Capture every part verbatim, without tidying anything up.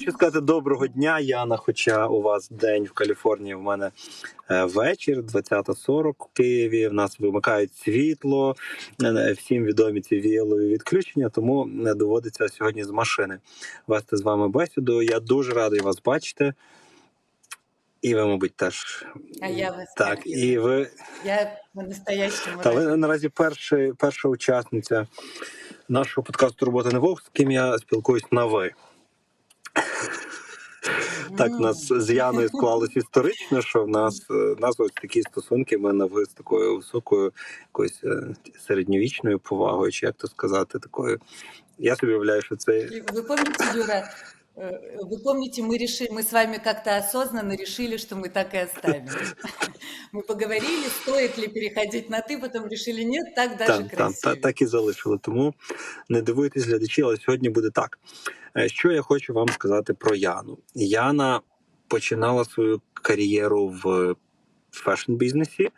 хочу сказати доброго дня, Яна, хоча у вас день в Каліфорнії, в мене вечір, двадцята сорок в Києві, в нас вимикають світло, всім відомі ці віялові відключення, тому доводиться сьогодні з машини вести з вами бесіду. Я дуже радий вас бачити. І ви, мабуть, теж. А я вас так, і ви... Я по-настоящему. Та ви наразі перший, перша учасниця нашого подкасту «Робота не вог», з ким я спілкуюсь на «ви». Так у нас з Яною склалось історично, що в нас, в нас ось такі стосунки, в мене ви з такою високою, якоюсь середньовічною повагою, чи як то сказати, такою. Я собі уявляю, що це... Ви пам'ятаєте, Юра? Вы помните, мы, решили, мы с вами как-то осознанно решили, что мы так и оставим. Мы поговорили, стоит ли переходить на «ты», потім решили, нет, так даже красиво. Так і залишили, тому не дивуйтесь, глядачі, але сьогодні буде так. Що я хочу вам сказати про Яну. Яна починала свою кар'єру в фешн-бізнесі,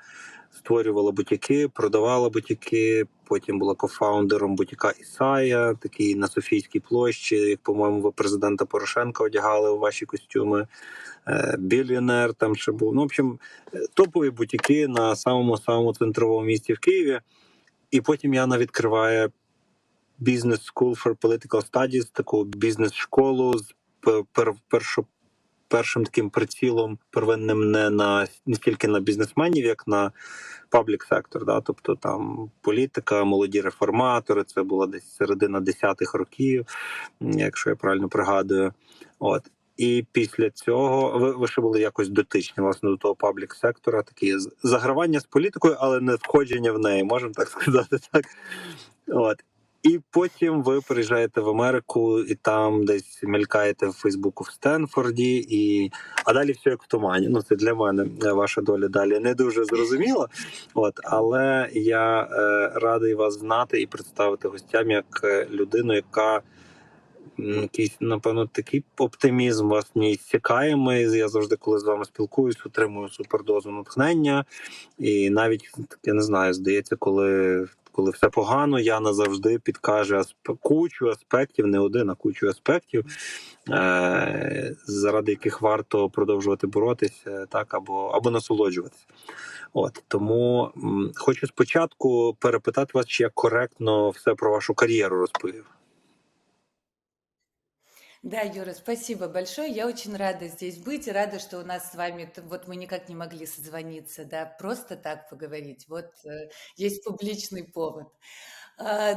створювала бутіки, продавала бутіки, потім була кофаундером бутіка «Ісайя», такий на Софійській площі, як, по-моєму, ви президента Порошенка одягали у ваші костюми, «Більйонер» там ще був. Ну, в общем, топові бутіки на самому-самому центровому місці в Києві. І потім Яна відкриває Business School for Political Studies, таку бізнес-школу з пер- першою першим таким прицілом первинним не на не тільки на бізнесменів, як на паблік-сектор. Да? Тобто там політика, молоді реформатори, це була десь середина десятих років, якщо я правильно пригадую. От. І після цього ви, ви ще були якось дотичні, власне, до того паблік-сектора, такі загравання з політикою, але не входження в неї, можемо так сказати. Так? От. І потім ви приїжджаєте в Америку і там десь мелькаєте в Фейсбуку в Стенфорді, і... а далі все як в тумані. Ну, це для мене ваша доля далі не дуже зрозуміла. От, але я е, радий вас знати і представити гостям як людину, яка якийсь, напевно, такий оптимізм вас не сікає. Я завжди, коли з вами спілкуюсь, отримую супердозу натхнення. І навіть, я не знаю, здається, коли... Коли все погано, Яна завжди підкаже асп... кучу аспектів, не один, а кучу аспектів, е- заради яких варто продовжувати боротися, так, або, або насолоджуватися. От, тому м- хочу спочатку перепитати вас, чи я коректно все про вашу кар'єру розповів. Да, Юра, спасибо большое. Я очень рада здесь быть и рада, что у нас с вами, вот мы никак не могли созвониться, да, просто так поговорить. Вот есть публичный повод.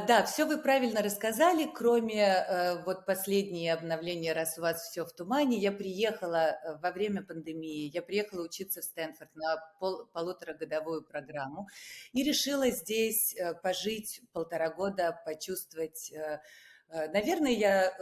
Да, все вы правильно рассказали, кроме вот последние обновления, раз у вас все в тумане. Я приехала во время пандемии, я приехала учиться в Стэнфорд на пол, полуторагодовую программу и решила здесь пожить полтора года, почувствовать, наверное, я...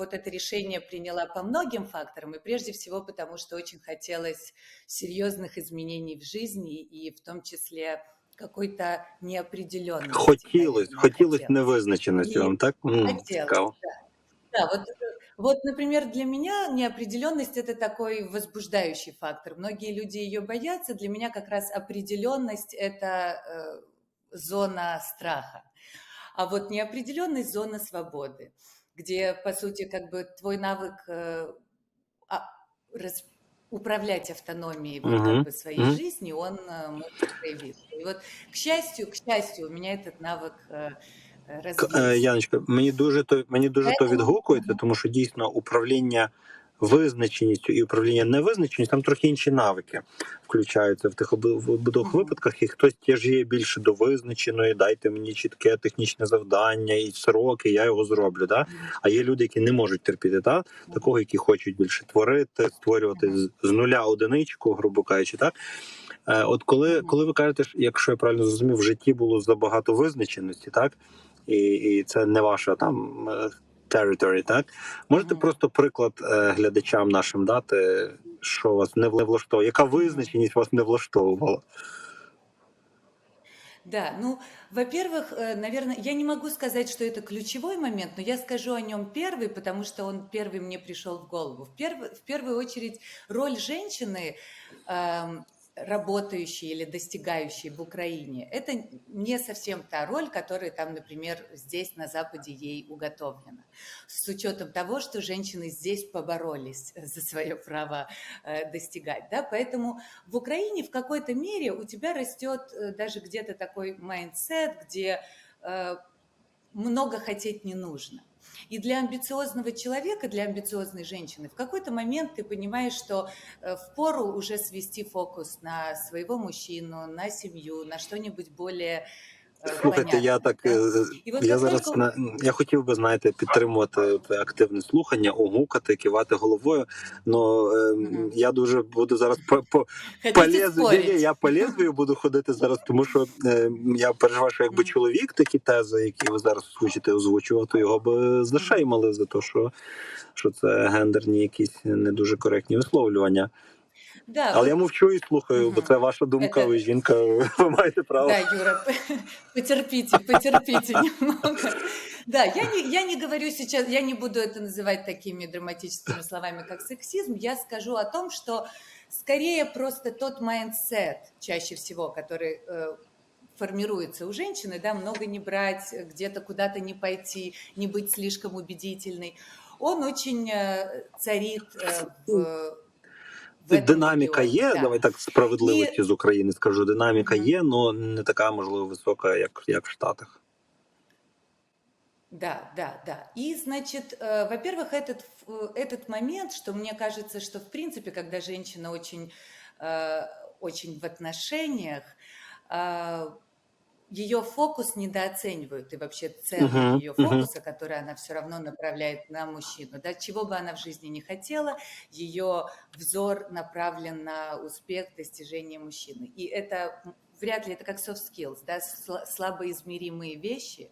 Вот это решение приняла по многим факторам, и прежде всего потому, что очень хотелось серьезных изменений в жизни, и в том числе какой-то неопределенности. Хотелось, хотелось невизначенности вам, так? Хотелось, да. Да, вот, вот, например, для меня неопределенность – это такой возбуждающий фактор. Многие люди ее боятся, для меня как раз определенность – это э, зона страха, а вот неопределенность – зона свободы, где, по сути, как бы твой навык э, а, раз, управлять автономией вот, uh-huh. как бы, своей uh-huh. жизни, он э, может проявиться. И вот, к счастью, к счастью, у меня этот навык э, розвився. Яночка, мені дуже то, мені дуже Поэтому... то відгукується, тому що дійсно управління визначеністю і управління невизначеністю, там трохи інші навики включаються в тих обох випадках, і хтось теж є більше до визначеної, дайте мені чітке технічне завдання і сроки, я його зроблю. Да? А є люди, які не можуть терпіти, да? Такого, які хочуть більше творити, створювати з нуля одиничку, грубо кажучи. Так? От коли, коли ви кажете, якщо я правильно зрозумів, в житті було забагато визначеності, так? І, і це не ваша там... Territory, так? Можете mm-hmm. просто приклад е, глядачам нашим дати, що вас не влаштовувало? Яка визначеність вас не влаштовувала? Да, ну, во-первых, наверное, я не могу сказать, что это ключевой момент, но я скажу о нем первый, потому что он первый мне пришел в голову. В, перв... в первую очередь роль женщины... Э, работающие или достигающие в Украине. Это не совсем та роль, которая там, например, здесь на Западе ей уготовлена. С учетом того, что женщины здесь поборолись за свое право достигать. Да? Поэтому в Украине в какой-то мере у тебя растет даже где-то такой майндсет, где много хотеть не нужно. И для амбициозного человека, для амбициозной женщины в какой-то момент ты понимаешь, что впору уже свести фокус на своего мужчину, на семью, на что-нибудь более Слухайте, понятное. Я так да? я зараз только... на я хотів би, знаєте, підтримувати активне слухання, огукати, кивати головою. Но е, mm-hmm. я дуже буду зараз по, по, по лезвію, я по лезвію буду ходити зараз, тому що е, я переживаю, що якби mm-hmm. чоловік такі тези, які ви зараз хочете озвучувати, то його б зашеймали за те, що, що це гендерні якісь не дуже коректні висловлювання. Да, Але вот... я мовчу і слухаю, угу. бо це ваша думка, Это... ви жінка, ви маєте право. Да, Юра, потерпите, потерпите немного. Да, я не, я не говорю сейчас, я не буду это называть такими драматическими словами, как сексизм. Я скажу о том, что скорее просто тот майндсет, чаще всего, который э, формируется у женщины, да, много не брать, где-то куда-то не пойти, не быть слишком убедительной, он очень э, царит э, в... Динаміка регіоні, є, да. давай так справедливості І... з України скажу, динаміка mm-hmm. є, але не така, можливо, висока, як, як в Штатах. Да, да, да. И, значит, во-первых, этот, этот момент, что мне кажется, что, в принципе, когда женщина очень, очень в отношениях, ее фокус недооценивают, и вообще цену uh-huh, ее фокуса, uh-huh. который она все равно направляет на мужчину. Да, чего бы она в жизни не хотела, ее взор направлен на успех, достижение мужчины. И это вряд ли это как soft skills, да, слабоизмеримые вещи,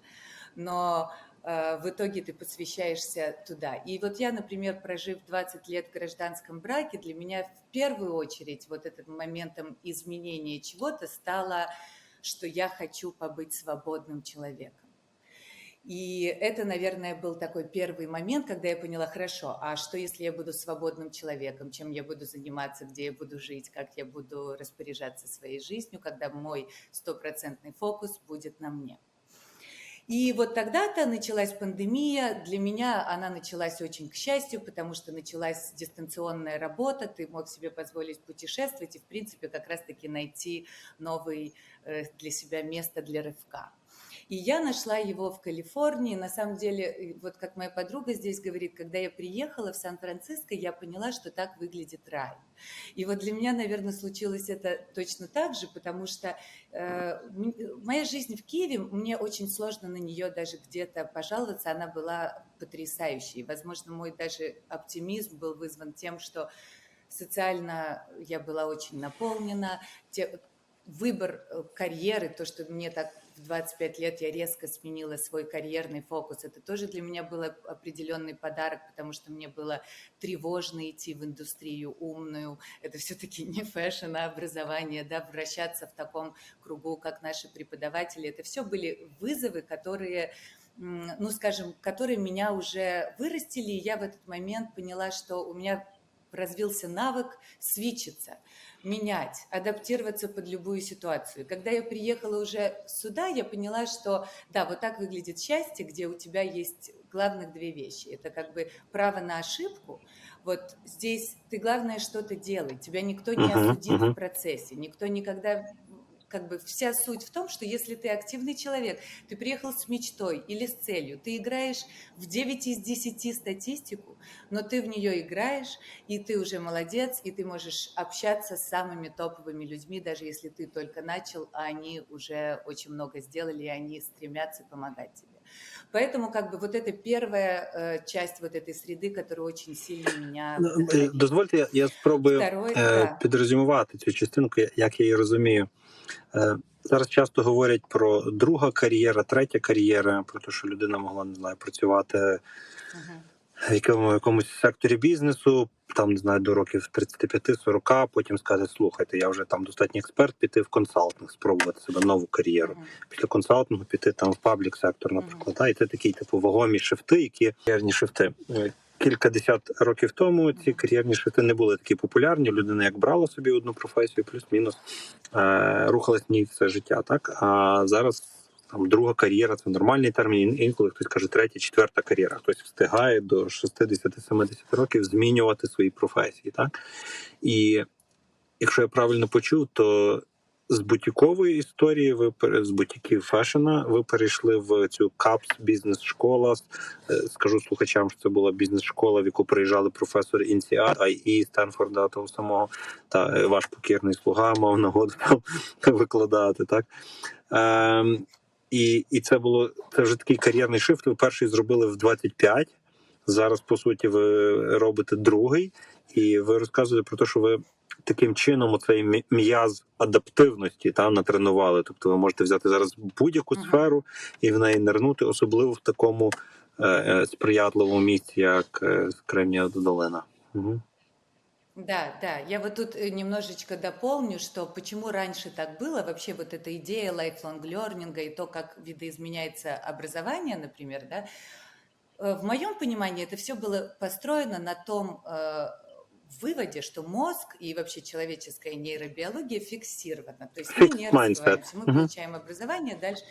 но э, в итоге ты посвящаешься туда. И вот я, например, прожив двадцать лет в гражданском браке, для меня в первую очередь вот этим моментом изменения чего-то стало... что я хочу побыть свободным человеком. И это, наверное, был такой первый момент, когда я поняла, хорошо, а что, если я буду свободным человеком, чем я буду заниматься, где я буду жить, как я буду распоряжаться своей жизнью, когда мой стопроцентный фокус будет на мне. И вот тогда-то началась пандемия. Для меня она началась очень к счастью, потому что началась дистанционная работа, ты мог себе позволить путешествовать и, в принципе, как раз-таки найти новое для себя место для рывка. И я нашла его в Калифорнии. На самом деле, вот как моя подруга здесь говорит, когда я приехала в Сан-Франциско, я поняла, что так выглядит рай. И вот для меня, наверное, случилось это точно так же, потому что э, моя жизнь в Киеве, мне очень сложно на нее даже где-то пожаловаться, она была потрясающей. Возможно, мой даже оптимизм был вызван тем, что социально я была очень наполнена. Те, выбор карьеры, то, что мне так в двадцать пять лет я резко сменила свой карьерный фокус. Это тоже для меня был определенный подарок, потому что мне было тревожно идти в индустрию умную. Это все-таки не фэшн, а образование, да, вращаться в таком кругу, как наши преподаватели. Это все были вызовы, которые, ну, скажем, которые меня уже вырастили. И я в этот момент поняла, что у меня развился навык свичиться, менять, адаптироваться под любую ситуацию. Когда я приехала уже сюда, я поняла, что да, вот так выглядит счастье, где у тебя есть главных две вещи. Это как бы право на ошибку. Вот здесь ты, главное, что-то делай. Тебя никто не uh-huh, осудит uh-huh. в процессе, никто никогда... Как бы вся суть в том, что если ты активный человек, ты приехал с мечтой или с целью, ты играешь в девять из десяти статистику, но ты в нее играешь, и ты уже молодец, и ты можешь общаться с самыми топовыми людьми, даже если ты только начал, а они уже очень много сделали, и они стремятся помогать тебе. Поэтому как бы вот это первая э, часть вот этой среды, которая очень сильно меня... Дозвольте, я, я спробую Второй, е, да. підрозумувати цю частинку, як я її розумію. Е, зараз часто говорять про друга кар'єра, третя кар'єра, про те, що людина могла, не знаю, працювати uh-huh. в якому, якомусь секторі бізнесу, там, не знаю, до років тридцять п'ять сорок, потім сказати, слухайте, я вже там достатній експерт, піти в консалтинг, спробувати себе нову кар'єру. Mm-hmm. Після консалтингу піти там в паблік-сектор, наприклад. Mm-hmm. І це такі, типу, вагомі шифти, які кар'єрні шифти. кількадесят років тому ці кар'єрні шляхи не були такі популярні. Людина як брала собі одну професію, плюс-мінус рухалась в ній все життя. Так? А зараз там друга кар'єра – це нормальний термін. Інколи хтось каже третя, четверта кар'єра. Хтось встигає до шістдесят-сімдесят років змінювати свої професії. Так? І якщо я правильно почув, то з бутікової історії, ви з бутіків фешена, ви перейшли в цю КАПС, бізнес-школа. Скажу слухачам, що це була бізнес-школа, в яку приїжджали професори Інсіад, ай і, Стенфорда, того самого, та ваш покірний слуга мав нагоду там викладати, так? Ем, і, і це було, це вже такий кар'єрний шифт, ви перший зробили в двадцять п'ять, зараз, по суті, ви робите другий, і ви розказуєте про те, що ви таким чином оцей м'яз адаптивності там натренували. Тобто ви можете взяти зараз будь-яку uh-huh. сферу і в неї нирнути, особливо в такому е, сприятливому місці, як е, Кремния долина. Угу. Да, да. Я вот тут немножечко дополню, что почему раньше так было, вообще вот эта идея lifelong learning и то, как видоизменяется образование, например, да, в моем понимании это все было построено на том э, в выводе, что мозг и вообще человеческая нейробиология фиксирована. То есть мы не развиваемся, мы получаем uh-huh. образование дальше.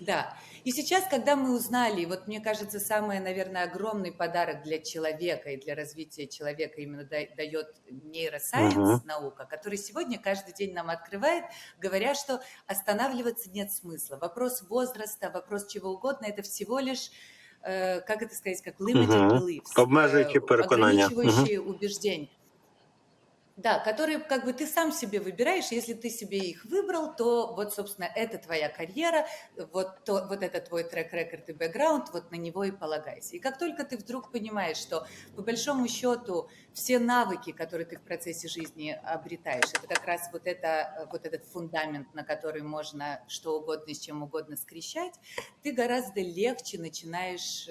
Да. И сейчас, когда мы узнали, вот мне кажется, самый, наверное, огромный подарок для человека и для развития человека именно дает нейросайенс, uh-huh. наука, который сегодня каждый день нам открывает, говоря, что останавливаться нет смысла. Вопрос возраста, вопрос чего угодно, это всего лишь... как это сказать, как limited beliefs, ограничивающие угу. убеждения, да, которые как бы ты сам себе выбираешь, если ты себе их выбрал, то вот, собственно, это твоя карьера, вот, то, вот это твой трек-рекорд и бэкграунд, вот на него и полагайся. И как только ты вдруг понимаешь, что по большому счету все навыки, которые ты в процессе жизни обретаешь, это как раз вот, это, вот этот фундамент, на который можно что угодно с чем угодно скрещать, ты гораздо легче начинаешь...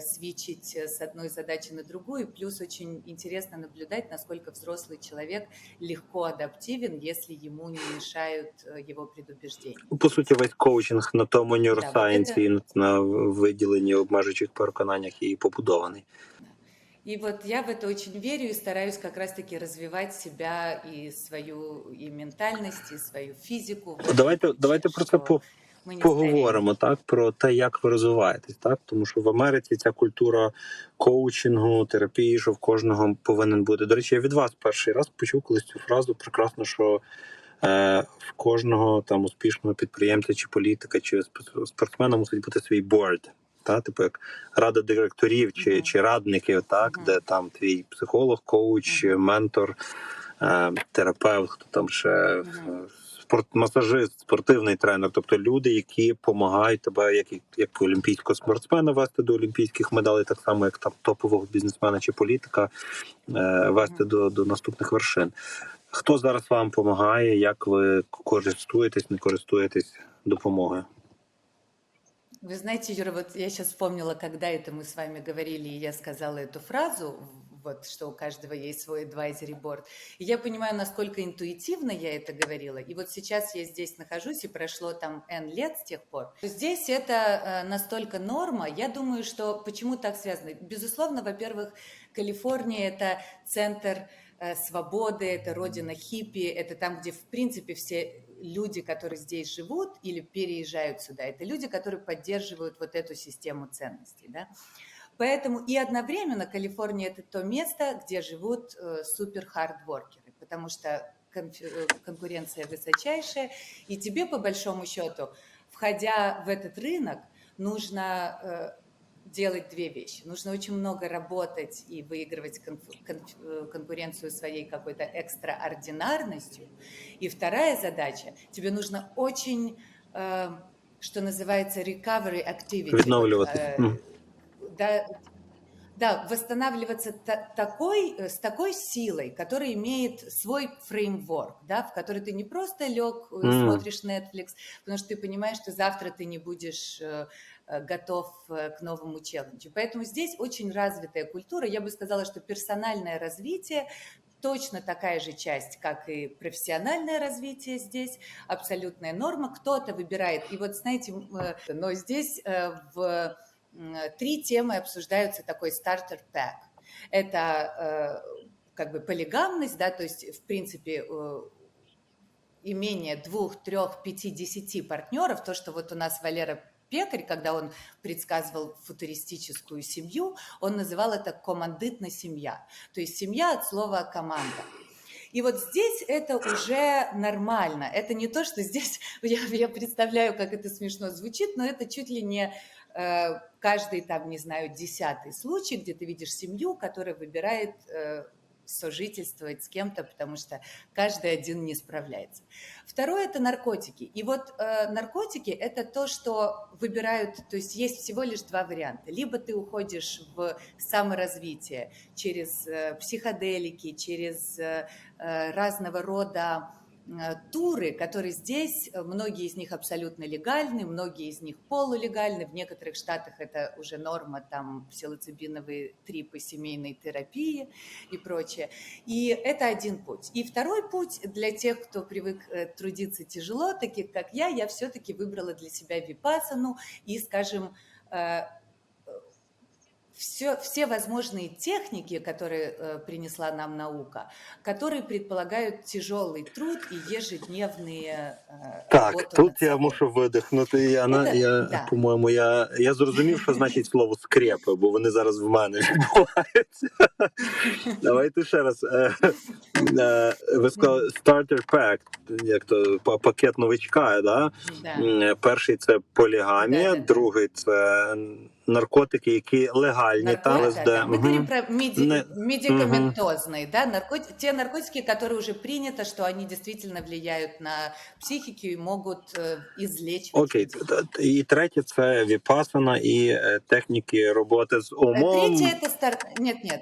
свичить с одной задачи на другую. Плюс очень интересно наблюдать, насколько взрослый человек легко адаптивен, если ему не мешают его предубеждения. По суті, весь коучинг на тому нейросайенсі, да, на виділенні обмежуючих переконаннях і побудований. И вот я в это очень верю и стараюсь как раз-таки развивать себя и свою и ментальность, и свою физику. Давайте, давайте про це по... поговоримо, так, про те, як ви розвиваєтесь, так, тому що в Америці ця культура коучингу, терапії, що в кожного повинен бути. До речі, я від вас перший раз почув колись цю фразу, прекрасно, що е, в кожного там успішного підприємця, чи політика, чи спортсмена мусить бути свій борд, так, типу як рада директорів, чи, mm-hmm. чи радників, так, mm-hmm. де там твій психолог, коуч, mm-hmm. ментор, е, терапевт, хто там ще... Mm-hmm. масажист, спортивний тренер, тобто люди, які допомагають тебе, як, як олімпійського спортсмена вести до олімпійських медалей, так само, як там топового бізнесмена чи політика е, вести до, до наступних вершин. Хто зараз вам допомагає, як ви користуєтесь, не користуєтесь допомогою? Вы знаете, Юра, вот я сейчас вспомнила, когда это мы с вами говорили, и я сказала эту фразу, вот, что у каждого есть свой advisory board. И я понимаю, насколько интуитивно я это говорила. И вот сейчас я здесь нахожусь, и прошло там N лет с тех пор. Здесь это настолько норма. Я думаю, что почему так связано? Безусловно, во-первых, Калифорния – это центр свободы, это родина хиппи, это там, где, в принципе, все... люди, которые здесь живут или переезжают сюда, это люди, которые поддерживают вот эту систему ценностей, да? Поэтому и одновременно Калифорния – это то место, где живут э, супер-хардворкеры, потому что конфер- конкуренция высочайшая, и тебе, по большому счету, входя в этот рынок, нужно… Э, делать две вещи. Нужно очень много работать и выигрывать конф- конф- конкуренцию своей какой-то экстраординарностью. И вторая задача, тебе нужно очень, э, что называется, recovery activity. Восстанавливаться. Э, mm. да, да, восстанавливаться та- такой, с такой силой, которая имеет свой фреймворк, да, в который ты не просто лег, mm. смотришь Netflix, потому что ты понимаешь, что завтра ты не будешь... Э, готов к новому челленджу. Поэтому здесь очень развитая культура. Я бы сказала, что персональное развитие точно такая же часть, как и профессиональное развитие здесь. Абсолютная норма. Кто-то выбирает. И вот, знаете, но здесь в три темы обсуждаются, такой стартер-пэк. Это как бы полигамность, да, то есть, в принципе, имение двух, трех, пяти, десяти партнеров, то, что вот у нас Валера Пекарь, когда он предсказывал футуристическую семью, он называл это командитная семья, то есть семья от слова «команда». И вот здесь это уже нормально, это не то, что здесь, я, я представляю, как это смешно звучит, но это чуть ли не э, каждый, там, не знаю, десятый случай, где ты видишь семью, которая выбирает э, сожительствовать с кем-то, потому что каждый один не справляется. Второе – это наркотики. И вот э, наркотики – это то, что выбирают, то есть есть всего лишь два варианта. Либо ты уходишь в саморазвитие через э, психоделики, через э, разного рода э, туры, которые здесь, многие из них абсолютно легальны, многие из них полулегальны. В некоторых штатах это уже норма, там псилоцибиновые трипы семейной терапии и прочее. И это один путь. И второй путь для тех, кто привык трудиться тяжело, таких как я, я все-таки выбрала для себя випасану и, скажем, э, Все, все возможные техники, которые э, принесла нам наука, которые предполагают тяжелый труд и ежедневные э, так, роботи тут я мушу видихнути, Яна, это, я, да. по-моєму, я, я зрозумів, що значить слово «скрепи», бо вони зараз в мене відбуваються. Давайте ще раз. Ви сказали «starter pack», як то пакет новичка, да? Да. Перший – це полігамія, да, да, другий – це... наркотики, які легальні. Наркотики, там, да, да. Мы угу. говорим про меди... медикаментозные, угу. да, наркотики, те наркотики, которые уже принято, что они действительно влияют на психику и могут э, излечивать. Окей, и третье – это випасана и техники работы с умом. Третье – это старт... Нет, нет.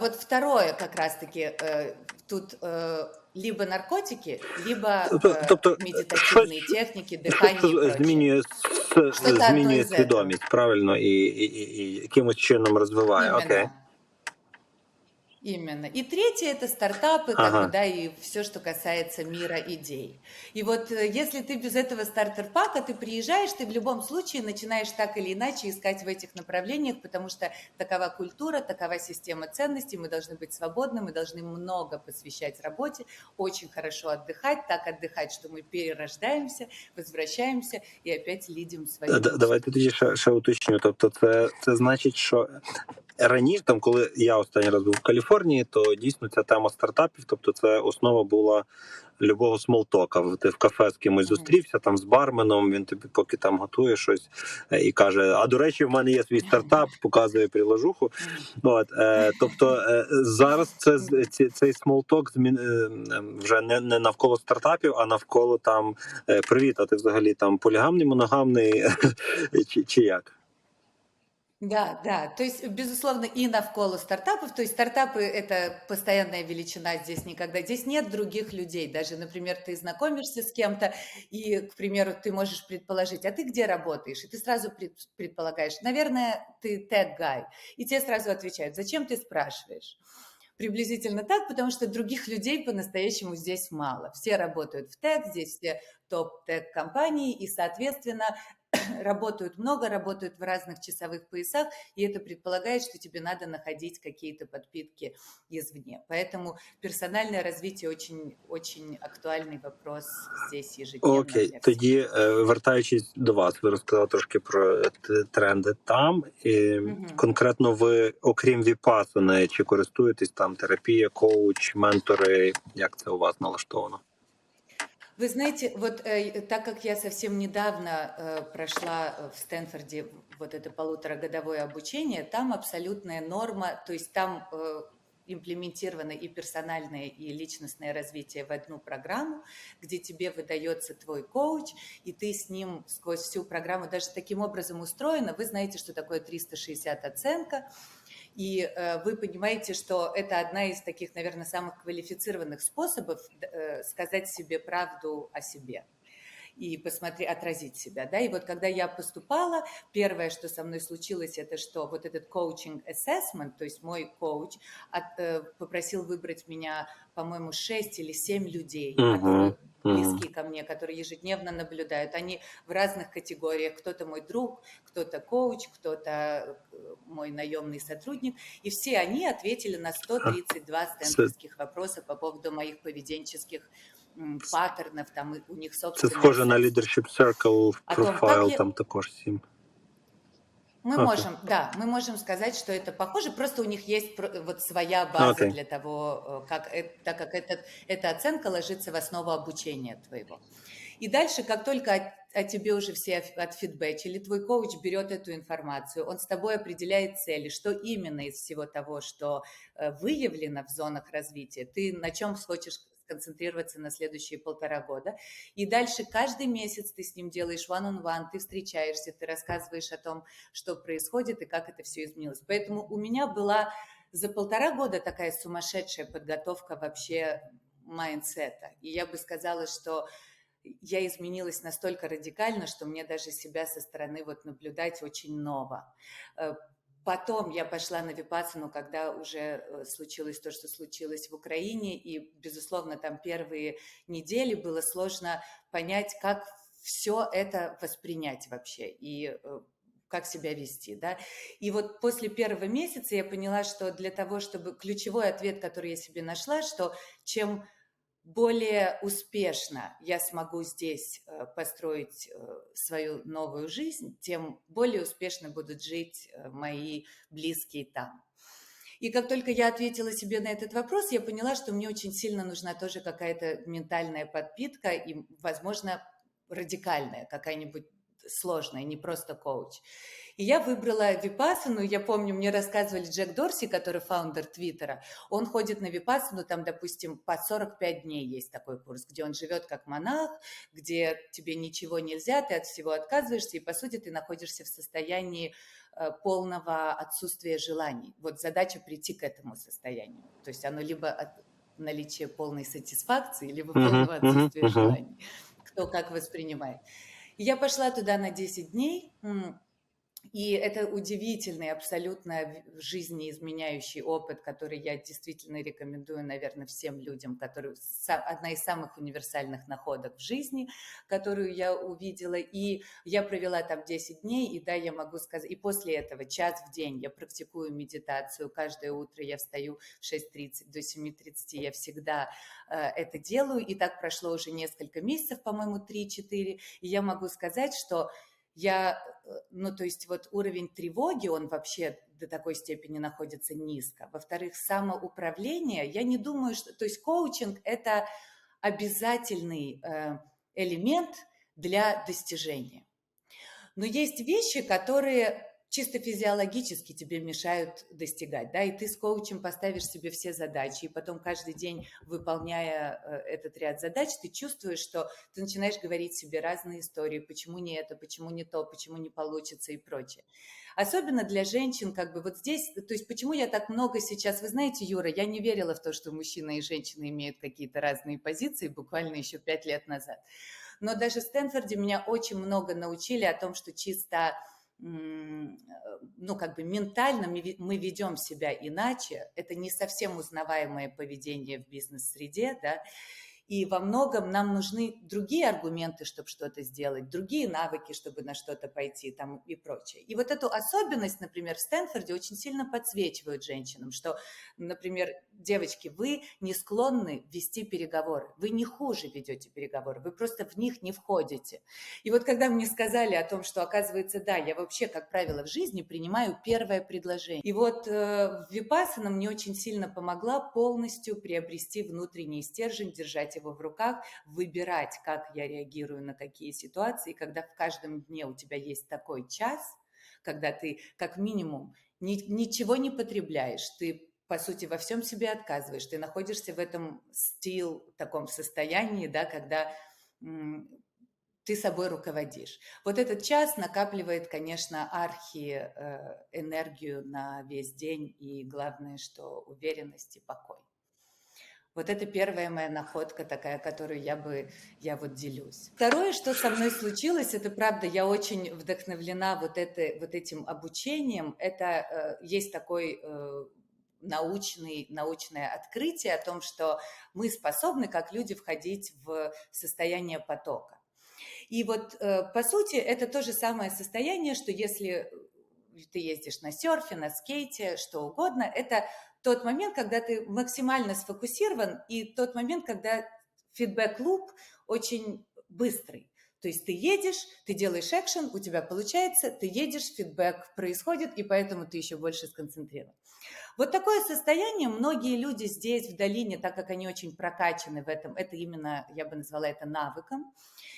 Вот второе как раз-таки э, тут… Э, либо наркотики, либо тобто, медитативні що, техніки, дихання. Тобто змінює, змінює свідомість, правильно, і, і, і якимось чином розвиває. Іменно. Окей. Именно. И третье – это стартапы, ага. как бы, да, и все, что касается мира идей. И вот если ты без этого стартер-пака, ты приезжаешь, ты в любом случае начинаешь так или иначе искать в этих направлениях, потому что такова культура, такова система ценностей, мы должны быть свободны, мы должны много посвящать работе, очень хорошо отдыхать, так отдыхать, что мы перерождаемся, возвращаемся и опять лидим свои. Давайте ще, ще уточню. Тобто це, це значить, що раніше, там, коли я останній раз був в Каліфорнії, то дійсно ця тема стартапів, тобто це основа була любого смолтока. Ти в кафе з кимось зустрівся, там з барменом, він тобі поки там готує щось і каже, а до речі, в мене є свій стартап, показує приложуху. От, е, тобто е, зараз це, ці, цей смолток змін, е, вже не, не навколо стартапів, а навколо там е, привіт, а ти взагалі там полігамний, моногамний чи, чи як? Да, да, то есть, безусловно, и навколо стартапов, то есть стартапы – это постоянная величина, здесь никогда, здесь нет других людей, даже, например, ты знакомишься с кем-то, и, к примеру, ты можешь предположить, а ты где работаешь, и ты сразу предполагаешь, наверное, ты тег-гай, и тебе сразу отвечают, зачем ты спрашиваешь? Приблизительно так, потому что других людей по-настоящему здесь мало. Все работают в тег, здесь все топ-тег-компании, и, соответственно, работают много, работают в разных часовых поясах, и это предполагает, что тебе надо находить какие-то подпитки извне. Поэтому персональное развитие очень, очень актуальный вопрос здесь ежедневно. Окей, тоді, вертаючись до вас, ви розказали трошки про тренди там. І угу. Конкретно ви, окрім віпасани, чи користуєтесь там терапія, коуч, ментори? Як це у вас налаштовано? Вы знаете, вот э, так как я совсем недавно э, прошла в Стенфорде вот это полуторагодовое обучение, там абсолютная норма, то есть там э, имплементировано и персональное, и личностное развитие в одну программу, где тебе выдается твой коуч, и ты с ним сквозь всю программу, даже таким образом устроено, вы знаете, что такое триста шестьдесят оценка, и э, вы понимаете, что это одна из таких, наверное, самых квалифицированных способов э, сказать себе правду о себе и посмотреть, отразить себя. Да? И вот когда я поступала, первое, что со мной случилось, это что вот этот coaching assessment, то есть мой коуч от, э, попросил выбрать меня, по-моему, шесть или семь людей, uh-huh. которые близкие ко мне, которые ежедневно наблюдают. Они в разных категориях. Кто-то мой друг, кто-то коуч, кто-то мой наемный сотрудник. И все они ответили на сто тридцать два стенфордских вопроса по поводу моих поведенческих паттернов. Там у них собственно... Це схоже на Leadership Circle Profile, там також сім. Мы okay. можем, да, мы можем сказать, что это похоже, просто у них есть вот своя база okay. для того, как, так как этот, эта оценка ложится в основу обучения твоего. И дальше, как только о, о тебе уже все отфидбэчили, твой коуч берет эту информацию, он с тобой определяет цели, что именно из всего того, что выявлено в зонах развития, ты на чем хочешь концентрироваться на следующие полтора года. И дальше каждый месяц ты с ним делаешь one-on-one, ты встречаешься, ты рассказываешь о том, что происходит и как это все изменилось. Поэтому у меня была за полтора года такая сумасшедшая подготовка вообще майндсета. И я бы сказала, что я изменилась настолько радикально, что мне даже себя со стороны вот наблюдать очень ново. Потом я пошла на Випасану, когда уже случилось то, что случилось в Украине, и, безусловно, там первые недели было сложно понять, как все это воспринять вообще и как себя вести, да. И вот после первого месяца я поняла, что для того, чтобы... Ключевой ответ, который я себе нашла, что чем более успешно я смогу здесь построить свою новую жизнь, тем более успешно будут жить мои близкие там. И как только я ответила себе на этот вопрос, я поняла, что мне очень сильно нужна тоже какая-то ментальная подпитка и, возможно, радикальная, какая-нибудь сложная, не просто коуч. И я выбрала Випасану. Я помню, мне рассказывали Джек Дорси, который фаундер Твиттера. Он ходит на Випасану, там, допустим, по сорок пять дней есть такой курс, где он живет как монах, где тебе ничего нельзя, ты от всего отказываешься, и, по сути, ты находишься в состоянии полного отсутствия желаний. Вот задача прийти к этому состоянию. То есть оно либо от наличия полной сатисфакции, либо полного отсутствия uh-huh. желаний. Кто как воспринимает. Я пошла туда на десять дней, и это удивительный, абсолютно жизнеизменяющий опыт, который я действительно рекомендую, наверное, всем людям, который одна из самых универсальных находок в жизни, которую я увидела. И я провела там десять дней, и да, я могу сказать, и после этого час в день я практикую медитацию. Каждое утро я встаю в шесть тридцать до семь тридцать, я всегда э, это делаю. И так прошло уже несколько месяцев, по-моему, три-четыре, и я могу сказать, что... Я, ну, то есть вот уровень тревоги, он вообще до такой степени находится низко. Во-вторых, самоуправление, я не думаю, что... То есть коучинг – это обязательный э, элемент для достижения. Но есть вещи, которые чисто физиологически тебе мешают достигать, да, и ты с коучем поставишь себе все задачи, и потом каждый день, выполняя этот ряд задач, ты чувствуешь, что ты начинаешь говорить себе разные истории, почему не это, почему не то, почему не получится и прочее. Особенно для женщин, как бы вот здесь, то есть почему я так много сейчас, вы знаете, Юра, я не верила в то, что мужчина и женщина имеют какие-то разные позиции буквально еще пять лет назад, но даже в Стэнфорде меня очень много научили о том, что чисто... ну, как бы ментально мы ведем себя иначе, это не совсем узнаваемое поведение в бизнес-среде, да, и во многом нам нужны другие аргументы, чтобы что-то сделать, другие навыки, чтобы на что-то пойти там и прочее. И вот эту особенность, например, в Стэнфорде очень сильно подсвечивают женщинам, что, например, девочки, вы не склонны вести переговоры, вы не хуже ведете переговоры, вы просто в них не входите. И вот когда мне сказали о том, что, оказывается, да, я вообще, как правило, в жизни принимаю первое предложение. И вот э, Випассана мне очень сильно помогла полностью приобрести внутренний стержень, держать его в руках, выбирать, как я реагирую на какие ситуации, когда в каждом дне у тебя есть такой час, когда ты как минимум ни, ничего не потребляешь, ты, по сути, во всем себе отказываешь, ты находишься в этом стил, таком состоянии, да, когда м- ты собой руководишь. Вот этот час накапливает, конечно, архи, э, энергию на весь день и, главное, что уверенность и покой. Вот это первая моя находка такая, которую я бы, я вот делюсь. Второе, что со мной случилось, это правда, я очень вдохновлена вот, это, вот этим обучением. Это э, есть такой э, научный, научное открытие о том, что мы способны, как люди, входить в состояние потока. И вот, по сути, это то же самое состояние, что если ты ездишь на серфе, на скейте, что угодно, это тот момент, когда ты максимально сфокусирован, и тот момент, когда фидбэк-луп очень быстрый. То есть ты едешь, ты делаешь экшен, у тебя получается, ты едешь, фидбэк происходит, и поэтому ты еще больше сконцентрирован. Вот такое состояние многие люди здесь, в долине, так как они очень прокачаны в этом, это именно, я бы назвала это навыком,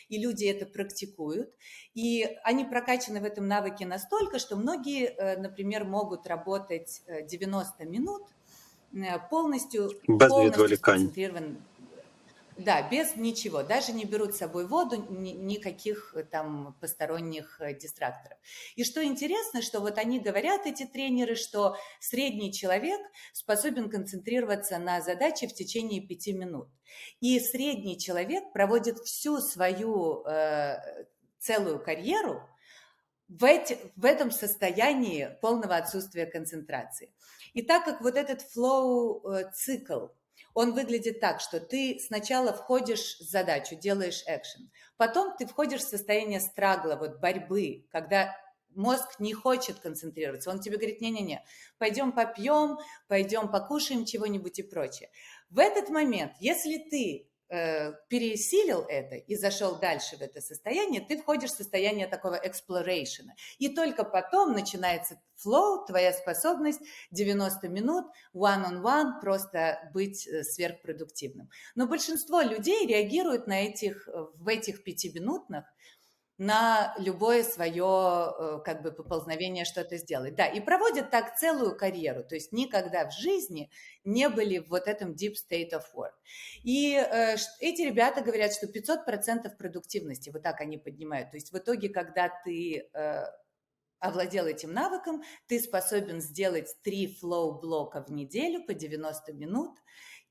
и люди это практикуют, и они прокачаны в этом навыке настолько, что многие, например, могут работать девяносто минут полностью, полностью сконцентрирован. Да, без ничего, даже не берут с собой воду, ни, никаких там посторонних дистракторов. И что интересно, что вот они говорят, эти тренеры, что средний человек способен концентрироваться на задаче в течение пяти минут. И средний человек проводит всю свою э, целую карьеру в, эти, в этом состоянии полного отсутствия концентрации. И так как вот этот флоу-цикл, он выглядит так, что ты сначала входишь в задачу, делаешь экшен, потом ты входишь в состояние страгла, вот борьбы, когда мозг не хочет концентрироваться, он тебе говорит, не-не-не, пойдем попьем, пойдем покушаем чего-нибудь и прочее. В этот момент, если ты э, пересилил это и зашел дальше в это состояние, ты входишь в состояние такого exploration, и только потом начинается flow, твоя способность девяносто минут, one-on-one, просто быть сверхпродуктивным. Но большинство людей реагируют на этих, в этих пятиминутных на любое свое как бы поползновение что-то сделать. Да, и проводят так целую карьеру, то есть никогда в жизни не были в вот этом deep state of work. И э, эти ребята говорят, что пятьсот процентов продуктивности, вот так они поднимают. То есть в итоге, когда ты... Э, овладел этим навыком, ты способен сделать три флоу-блока в неделю по девяносто минут,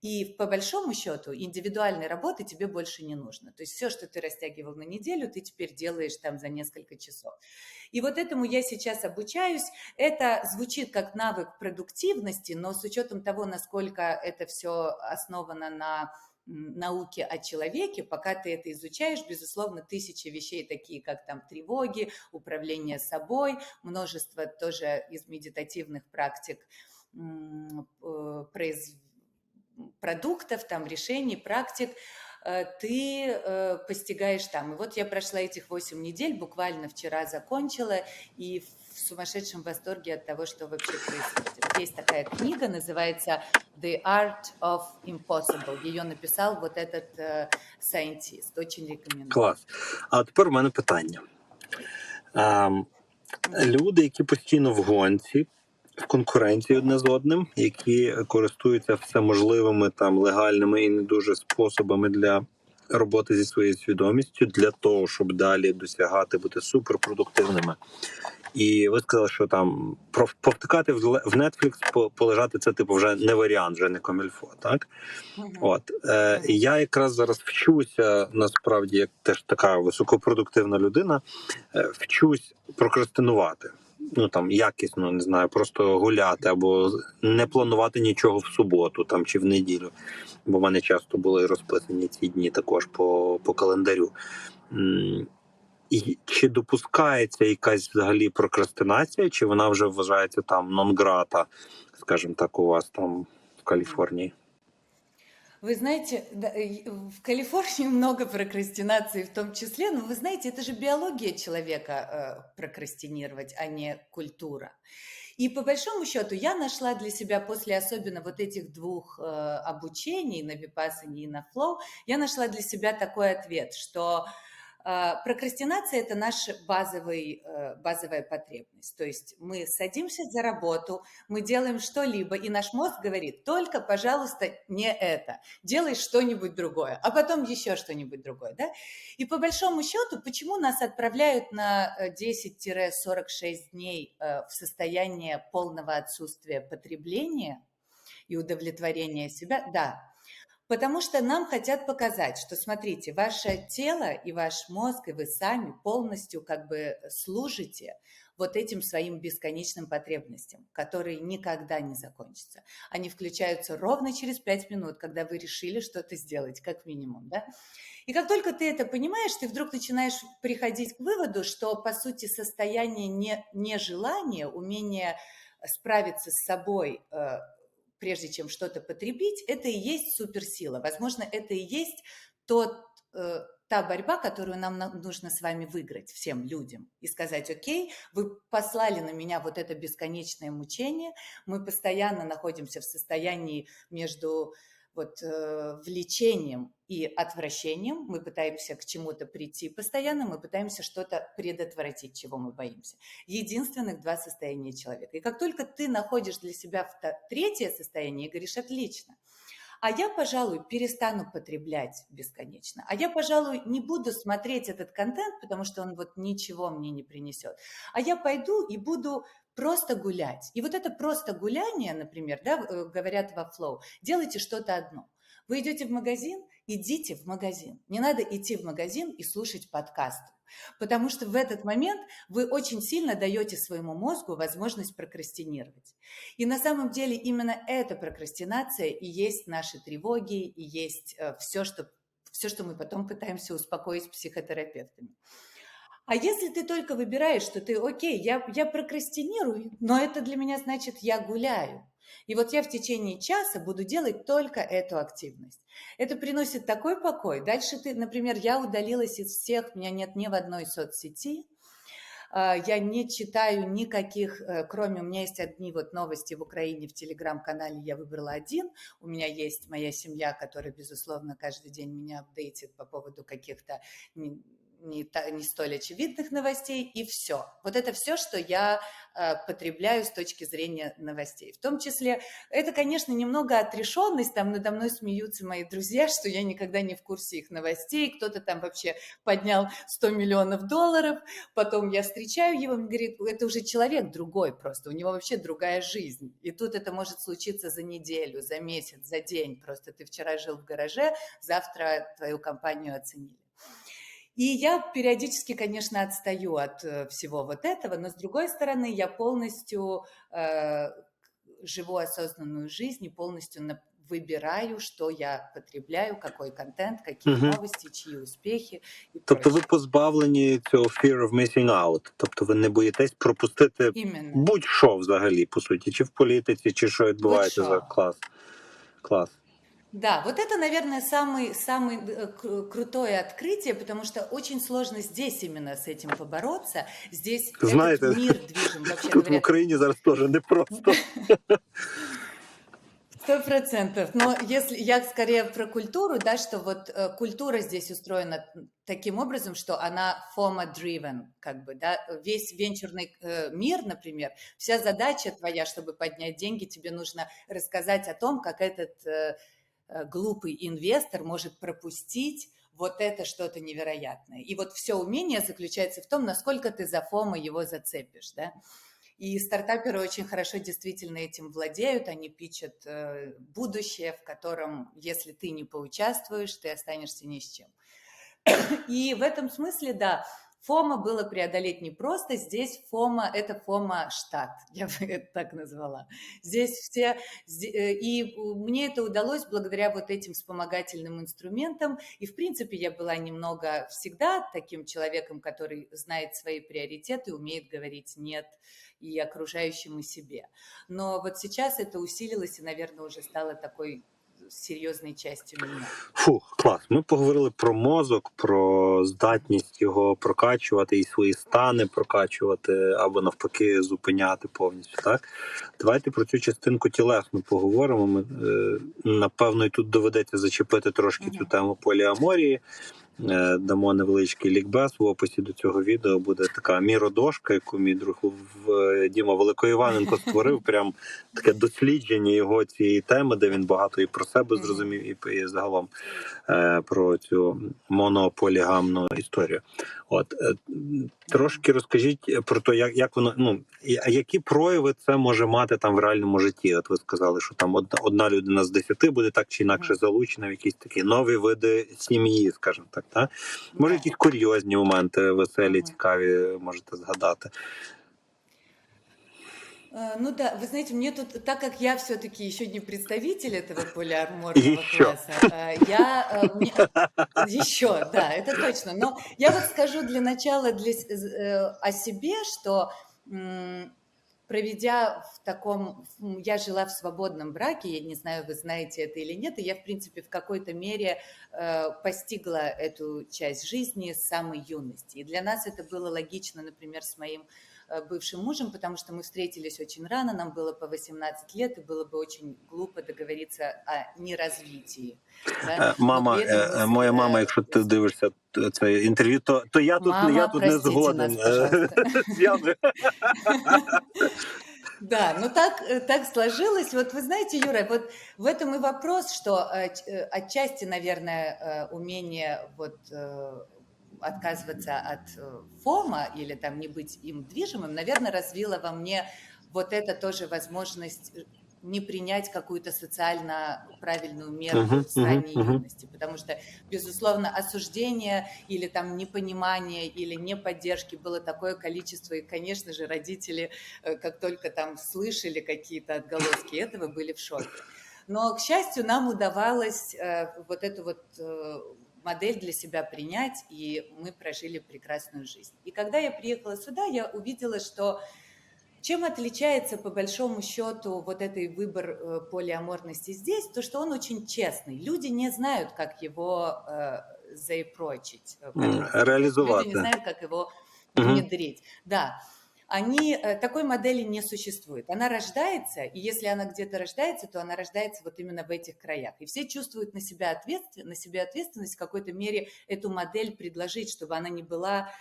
и по большому счету индивидуальной работы тебе больше не нужно. То есть все, что ты растягивал на неделю, ты теперь делаешь там за несколько часов. И вот этому я сейчас обучаюсь. Это звучит как навык продуктивности, но с учетом того, насколько это все основано на... науки о человеке, пока ты это изучаешь, безусловно, тысячи вещей, такие как там тревоги, управление собой, множество тоже из медитативных практик, продуктов, там, решений, практик, ты постигаешь там. И вот я прошла этих восемь недель, буквально вчера закончила, и в сумасшедшем восторге от того, что вообще происходит. Есть такая книга, называется «The Art of Impossible». Ее написал вот этот э, scientist. Очень рекомендую. Клас. А тепер у мене питання. Ем, люди, які постійно в гонці, в конкуренції одне з одним, які користуються всеможливими там легальними і не дуже способами для роботи зі своєю свідомістю, для того, щоб далі досягати, бути суперпродуктивними. І ви сказали, що там повтикати в Netflix, полежати, це типу вже не варіант, вже не комільфо, так? Mm-hmm. От. Е, я якраз зараз вчуся, насправді, як теж така високопродуктивна людина, е, вчусь прокрастинувати. Ну, там, якісно, не знаю, просто гуляти або не планувати нічого в суботу там, чи в неділю. Бо в мене часто були розписані ці дні також по, по календарю. І чи допускається якась взагалі прокрастинація, чи вона вже вважається там нон-грата, скажімо так, у вас там в Каліфорнії? Вы знаете, в Калифорнии много прокрастинации в том числе, но вы знаете, это же биология человека прокрастинировать, а не культура. И по большому счету я нашла для себя после особенно вот этих двух обучений на Випасане и на Флоу, я нашла для себя такой ответ, что... прокрастинация – это наша базовый, базовая потребность. То есть мы садимся за работу, мы делаем что-либо, и наш мозг говорит, только, пожалуйста, не это. Делай что-нибудь другое, а потом еще что-нибудь другое. Да? И по большому счету, почему нас отправляют на десять-сорок шесть дней в состояние полного отсутствия потребления и удовлетворения себя? Да. Потому что нам хотят показать, что, смотрите, ваше тело и ваш мозг, и вы сами полностью как бы служите вот этим своим бесконечным потребностям, которые никогда не закончатся. Они включаются ровно через пять минут, когда вы решили что-то сделать, как минимум, да? И как только ты это понимаешь, ты вдруг начинаешь приходить к выводу, что, по сути, состояние не, нежелания, умение справиться с собой, э, прежде чем что-то потребить, это и есть суперсила. Возможно, это и есть тот... Э, та борьба, которую нам нужно с вами выиграть, всем людям, и сказать: окей, вы послали на меня вот это бесконечное мучение, мы постоянно находимся в состоянии между вот, э, влечением и отвращением, мы пытаемся к чему-то прийти постоянно, мы пытаемся что-то предотвратить, чего мы боимся. Единственных два состояния человека. И как только ты находишь для себя третье состояние и говоришь: отлично, а я, пожалуй, перестану потреблять бесконечно. А я, пожалуй, не буду смотреть этот контент, потому что он вот ничего мне не принесет. А я пойду и буду просто гулять. И вот это просто гуляние, например, да, говорят во флоу, делайте что-то одно. Вы идете в магазин, идите в магазин. Не надо идти в магазин и слушать подкасты. Потому что в этот момент вы очень сильно даете своему мозгу возможность прокрастинировать. И на самом деле именно эта прокрастинация и есть наши тревоги, и есть все, что, все, что мы потом пытаемся успокоить психотерапевтами. А если ты только выбираешь, что ты, окей, я, я прокрастинирую, но это для меня значит, я гуляю. И вот я в течение часа буду делать только эту активность. Это приносит такой покой. Дальше ты, например, я удалилась из всех, меня нет ни в одной соцсети, я не читаю никаких, кроме, у меня есть одни вот новости в Украине в телеграм-канале, я выбрала один, у меня есть моя семья, которая, безусловно, каждый день меня апдейтит по поводу каких-то не, не, не столь очевидных новостей, и все. Вот это все, что я потребляю с точки зрения новостей. В том числе, это, конечно, немного отрешенность, там надо мной смеются мои друзья, что я никогда не в курсе их новостей, кто-то там вообще поднял сто миллионов долларов, потом я встречаю его, он говорит, это уже человек другой просто, у него вообще другая жизнь, и тут это может случиться за неделю, за месяц, за день, просто ты вчера жил в гараже, завтра твою компанию оценили. И я периодически, конечно, отстаю от всего вот этого, но, с другой стороны, я полностью э, живу осознанную жизнь и полностью на, выбираю, что я потребляю, какой контент, какие угу. новости, чьи успіхи. Тобто ви позбавлені цього fear of missing out, тобто ви не боїтесь пропустити Іменно. будь-що взагалі, по суті, чи в політиці, чи що відбувається будь-що. за клас. клас. Да, вот это, наверное, самое, самое крутое открытие, потому что очень сложно здесь именно с этим побороться. Здесь Знаете, этот мир движим. Вообще тут говоря, в Украине зараз тоже непросто. Сто процентов. Но если я скорее про культуру, да, что вот культура здесь устроена таким образом, что она фомо-driven, как бы, да, весь венчурный мир, например, вся задача твоя, чтобы поднять деньги, тебе нужно рассказать о том, как этот... глупый инвестор может пропустить вот это что-то невероятное. И вот все умение заключается в том, насколько ты за фомо его зацепишь, да? И стартаперы очень хорошо действительно этим владеют, они пичат будущее, в котором, если ты не поучаствуешь, ты останешься ни с чем. И в этом смысле, да, фомо было преодолеть непросто. Здесь фомо – это фомо-штат, я бы это так назвала. Здесь все… И мне это удалось благодаря вот этим вспомогательным инструментам. И, в принципе, я была немного всегда таким человеком, который знает свои приоритеты, умеет говорить «нет» и окружающим, и себе. Но вот сейчас это усилилось и, наверное, уже стало такой… серйозною частиною мене. Фу, клас. Ми поговорили про мозок, про здатність його прокачувати і свої стани прокачувати або навпаки зупиняти повністю, так? Давайте про цю частинку тілесну поговоримо. Ми, напевно, і тут доведеться зачепити трошки mm-hmm. цю тему поліаморії. Дамо невеличкий лікбез в описі до цього відео. Буде така міродошка, яку мій друг Діма Великоіваненко створив. Прям таке дослідження його цієї теми, де він багато і про себе зрозумів, і, і загалом про цю монополігамну історію. От трошки розкажіть про те, як, як воно, ну, які прояви це може мати там в реальному житті. От ви сказали, що там одна людина з десяти буде так чи інакше залучена в якісь такі нові види сім'ї, скажімо так. Та? Може, якісь курйозні моменти, веселі, цікаві можете згадати. Ну да, вы знаете, мне тут, так как я все-таки еще не представитель этого полиарморного класса, я мне, еще, да, это точно. Но я вот скажу для начала для, о себе, что проведя в таком, я жила в свободном браке, я не знаю, вы знаете это или нет, и я, в принципе, в какой-то мере э, постигла эту часть жизни с самой юности. И для нас это было логично, например, с моим э, бывшим мужем, потому что мы встретились очень рано, нам было по восемнадцать лет, и было бы очень глупо договориться о неразвитии. Да? Мама, вот этом, э, моя мама, якщо ти дивишся це інтерв'ю, то, то я тут, мама, я тут не згоден. Да, но так, так сложилось. Вот вы знаете, Юра, вот в этом и вопрос, что отчасти, наверное, умение вот отказываться от фома или там не быть им движимым, наверное, развило во мне вот это тоже возможность не принять какую-то социально правильную меру uh-huh, в ранней uh-huh. юности, потому что, безусловно, осуждение или там непонимание или неподдержки было такое количество, и, конечно же, родители, как только там слышали какие-то отголоски этого, были в шоке. Но, к счастью, нам удавалось э, вот эту вот э, модель для себя принять, и мы прожили прекрасную жизнь. И когда я приехала сюда, я увидела, что чем отличается, по большому счету, вот этот выбор полиаморности здесь, то, что он очень честный. Люди не знают, как его э, запрочить. Реализовать. Люди не знают, как его внедрить. Mm-hmm. Да. Они, такой модели не существует. Она рождается, и если она где-то рождается, то она рождается вот именно в этих краях. И все чувствуют на себя ответственность, на себя ответственность в какой-то мере эту модель предложить, чтобы она не была,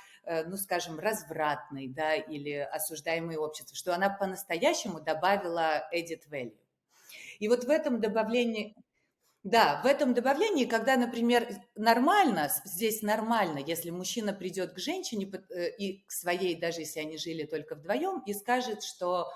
ну, скажем, развратной, да, или осуждаемой обществом, что она по-настоящему добавила added value. И вот в этом добавлении... Да, в этом добавлении, когда, например, нормально, здесь нормально, если мужчина придет к женщине и к своей, даже если они жили только вдвоем, и скажет, что,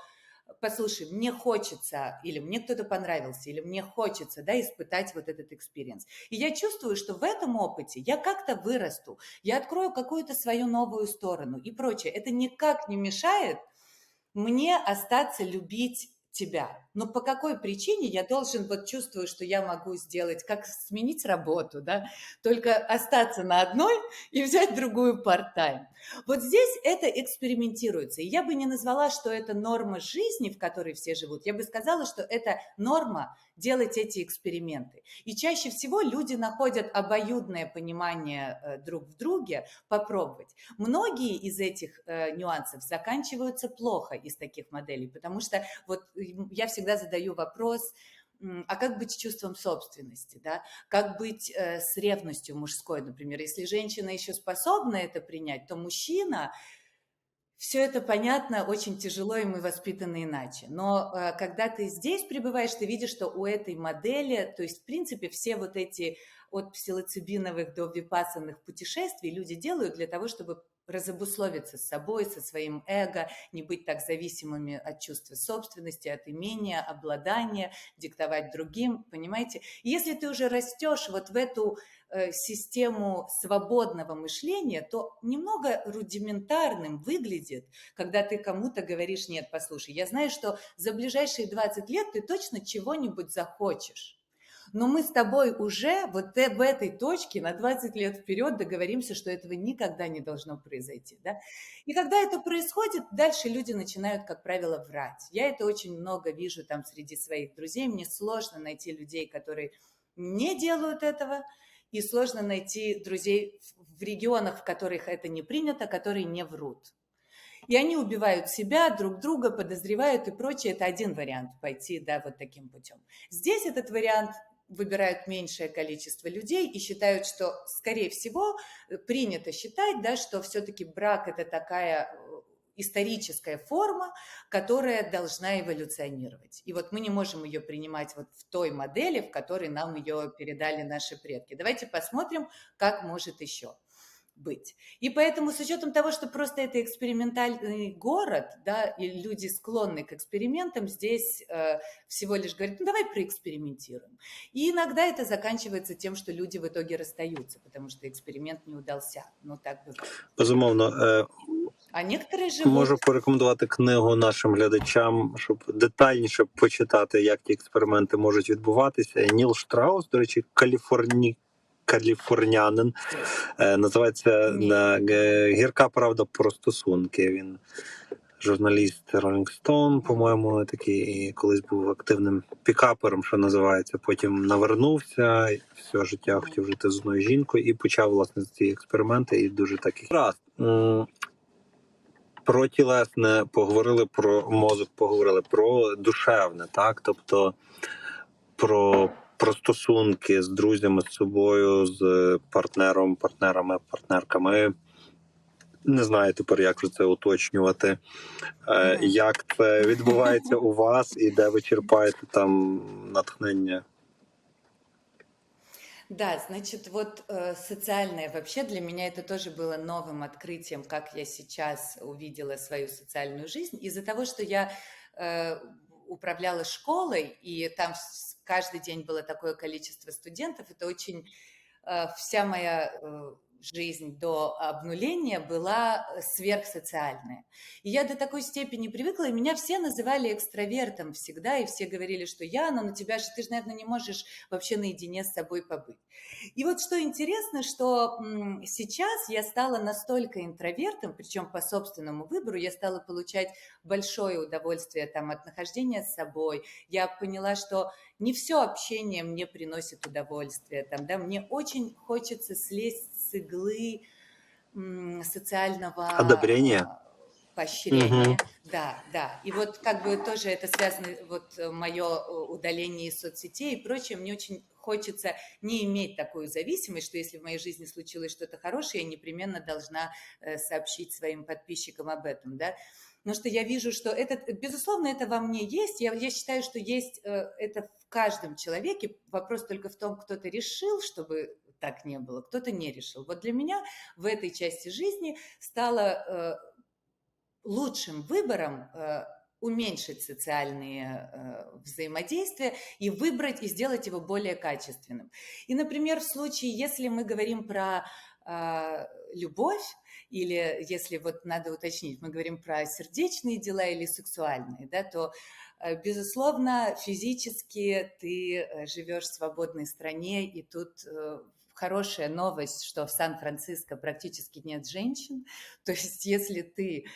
послушай, мне хочется, или мне кто-то понравился, или мне хочется, да, испытать вот этот экспириенс. И я чувствую, что в этом опыте я как-то вырасту, я открою какую-то свою новую сторону и прочее. Это никак не мешает мне остаться любить тебя. Но по какой причине я должен, вот чувствую, что я могу сделать, как сменить работу, да, только остаться на одной и взять другую парт-тайм. Вот здесь это экспериментируется. И я бы не назвала, что это норма жизни, в которой все живут. Я бы сказала, что это норма делать эти эксперименты. И чаще всего люди находят обоюдное понимание друг в друге попробовать. Многие из этих э, нюансов заканчиваются плохо из таких моделей, потому что вот я всегда Всегда задаю вопрос, а как быть с чувством собственности, да? Как быть э, с ревностью мужской, например? Если женщина еще способна это принять, то мужчина, все это понятно, очень тяжело, и мы воспитаны иначе. Но э, когда ты здесь пребываешь, ты видишь, что у этой модели, то есть в принципе все вот эти от псилоцибиновых до випассаных путешествий люди делают для того, чтобы разобусловиться с собой, со своим эго, не быть так зависимыми от чувства собственности, от имения, обладания, диктовать другим, понимаете? И если ты уже растешь вот в эту э, систему свободного мышления, то немного рудиментарным выглядит, когда ты кому-то говоришь: нет, послушай, я знаю, что за ближайшие двадцать лет ты точно чего-нибудь захочешь. Но мы с тобой уже вот в этой точке на двадцать лет вперед договоримся, что этого никогда не должно произойти. Да? И когда это происходит, дальше люди начинают, как правило, врать. Я это очень много вижу там среди своих друзей. Мне сложно найти людей, которые не делают этого, и сложно найти друзей в регионах, в которых это не принято, которые не врут. И они убивают себя, друг друга подозревают и прочее. Это один вариант пойти, да, вот таким путем. Здесь этот вариант выбирают меньшее количество людей и считают, что, скорее всего, принято считать, да, что все-таки брак – это такая историческая форма, которая должна эволюционировать. И вот мы не можем ее принимать вот в той модели, в которой нам ее передали наши предки. Давайте посмотрим, как может еще быть. И поэтому с учетом того, что просто это экспериментальный город, да, и люди склонны к экспериментам, здесь э, всего лишь говорят: ну давай проэкспериментируем. И иногда это заканчивается тем, что люди в итоге расстаются, потому что эксперимент не удался. Ну так бывает. Безумовно. А некоторі живуть... Можу порекомендувати книгу нашим глядачам, щоб детальніше почитати, як ті експерименти можуть відбуватися. Нил Штраус, до речі, каліфорні... каліфорнянин, називається «Гірка правда про стосунки». Він журналіст Rolling Stone, по-моєму, такий колись був активним пікапером, що називається. Потім навернувся, все життя хотів жити з одною жінкою і почав, власне, ці експерименти, і дуже такий раз. Про тілесне поговорили, про мозок поговорили, про душевне, так? Тобто про, про стосунки з друзями, з собою, з партнером, партнерами, партнерками. Не знаю тепер, як же це уточнювати, е, як це відбувається у вас і де ви черпаєте там натхнення. Да, значит, вот э, социальное вообще для меня это тоже было новым открытием, как я сейчас увидела свою социальную жизнь. Из-за того, что я э, управляла школой, и там каждый день было такое количество студентов, это очень э, вся моя... Э, жизнь до обнуления была сверхсоциальная. И я до такой степени привыкла, и меня все называли экстравертом всегда, и все говорили, что Яна, ну тебя же, ты же, наверное, не можешь вообще наедине с собой побыть. И вот что интересно, что сейчас я стала настолько интровертом, причем по собственному выбору, я стала получать большое удовольствие там, от нахождения с собой. Я поняла, что не все общение мне приносит удовольствие. Там, да, мне очень хочется слезть с иглы социального одобрения, поощрения. Угу. Да, да. И вот как бы тоже это связано, вот мое удаление из соцсетей и прочее, мне очень хочется не иметь такую зависимость, что если в моей жизни случилось что-то хорошее, я непременно должна сообщить своим подписчикам об этом, да. Потому что я вижу, что это, безусловно, это во мне есть. Я, я считаю, что есть это в каждом человеке. Вопрос только в том, кто-то решил, чтобы так не было, кто-то не решил. Вот для меня в этой части жизни стало э, лучшим выбором э, уменьшить социальные э, взаимодействия и выбрать, и сделать его более качественным. И, например, в случае, если мы говорим про э, любовь, или если вот надо уточнить, мы говорим про сердечные дела или сексуальные, да, то, безусловно, физически ты живешь в свободной стране, и тут... Э, хорошая новость, что в Сан-Франциско практически нет женщин. То есть, если ты,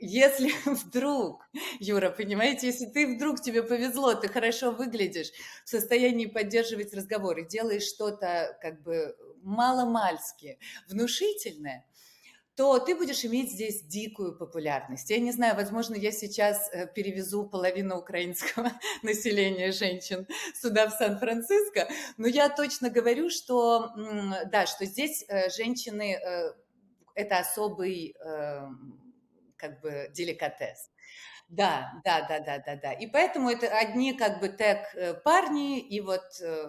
если вдруг, Юра, понимаете, если ты вдруг тебе повезло, ты хорошо выглядишь, в состоянии поддерживать разговор и делаешь что-то как бы маломальски внушительное, то ты будешь иметь здесь дикую популярность. Я не знаю, возможно, я сейчас перевезу половину украинского населения женщин сюда, в Сан-Франциско, но я точно говорю, что, да, что здесь женщины – это особый как бы деликатес. Да, да, да, да, да, да. И поэтому это одни как бы тег парни, и вот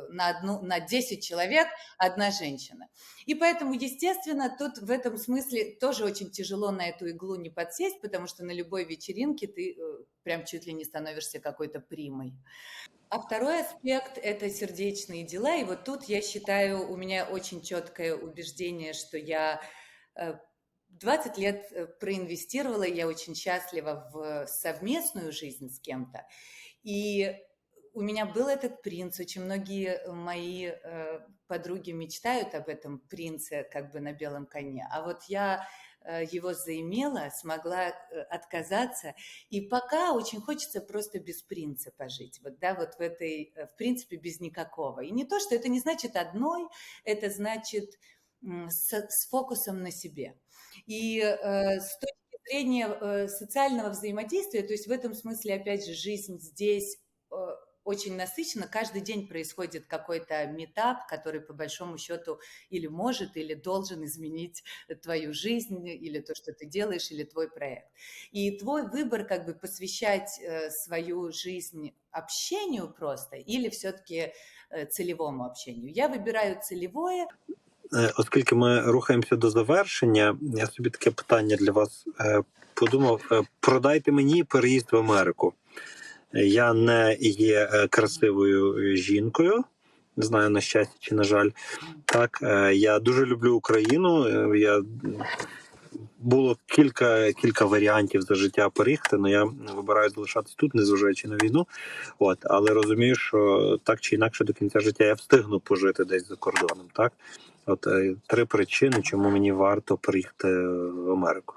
на, одну, на десять человек одна женщина. И поэтому, естественно, тут в этом смысле тоже очень тяжело на эту иглу не подсесть, потому что на любой вечеринке ты прям чуть ли не становишься какой-то примой. А второй аспект – это сердечные дела. И вот тут, я считаю, у меня очень четкое убеждение, что я... двадцать лет проинвестировала, я очень счастлива в совместную жизнь с кем-то. И у меня был этот принц, очень многие мои э, подруги мечтают об этом принце как бы на белом коне. А вот я э, его заимела, смогла э, отказаться. И пока очень хочется просто без принца пожить. Вот, да, вот в этой, в принципе, без никакого. И не то, что это не значит одной, это значит... С, с фокусом на себе. И э, с точки зрения э, социального взаимодействия, то есть в этом смысле, опять же, жизнь здесь э, очень насыщена. Каждый день происходит какой-то митап, который по большому счету или может, или должен изменить твою жизнь, или то, что ты делаешь, или твой проект. И твой выбор как бы посвящать э, свою жизнь общению просто или все-таки э, целевому общению. Я выбираю целевое. Оскільки ми рухаємося до завершення, я собі таке питання для вас подумав. Продайте мені переїзд в Америку. Я не є красивою жінкою, не знаю, на щастя чи на жаль. Так, я дуже люблю Україну, я було кілька кілька варіантів за життя переїхати, але я вибираю залишатись тут, незважаючи на війну. От, але розумію, що так чи інакше до кінця життя я встигну пожити десь за кордоном. Так, от три причини, чому мені варто приїхати в Америку.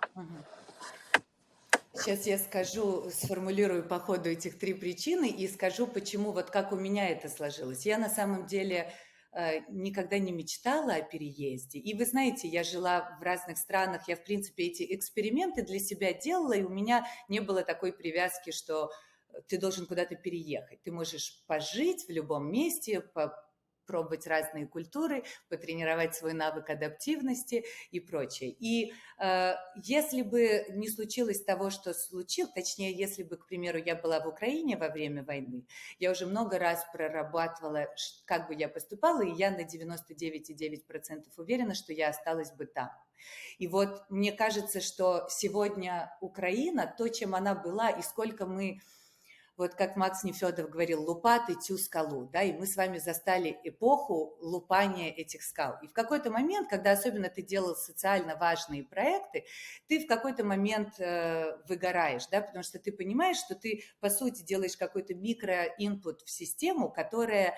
Сейчас я скажу, сформулирую по ходу этих три причины и скажу, почему, вот как у меня это сложилось. Я на самом деле э, никогда не мечтала о переезде. И вы знаете, я жила в разных странах, я, в принципе, эти эксперименты для себя делала, и у меня не было такой привязки, что ты должен куда-то переехать. Ты можешь пожить в любом месте, попробовать разные культуры, потренировать свой навык адаптивности и прочее. И э, если бы не случилось того, что случилось, точнее, если бы, к примеру, я была в Украине во время войны, я уже много раз прорабатывала, как бы я поступала, и я на девяносто девять целых девять десятых процента уверена, что я осталась бы там. И вот мне кажется, что сегодня Украина, то, чем она была, и сколько мы... Вот как Макс Нефёдов говорил, лупат и тю скалу, да, и мы с вами застали эпоху лупания этих скал. И в какой-то момент, когда особенно ты делал социально важные проекты, ты в какой-то момент э, выгораешь, да, потому что ты понимаешь, что ты, по сути, делаешь какой-то микроинпут в систему, которая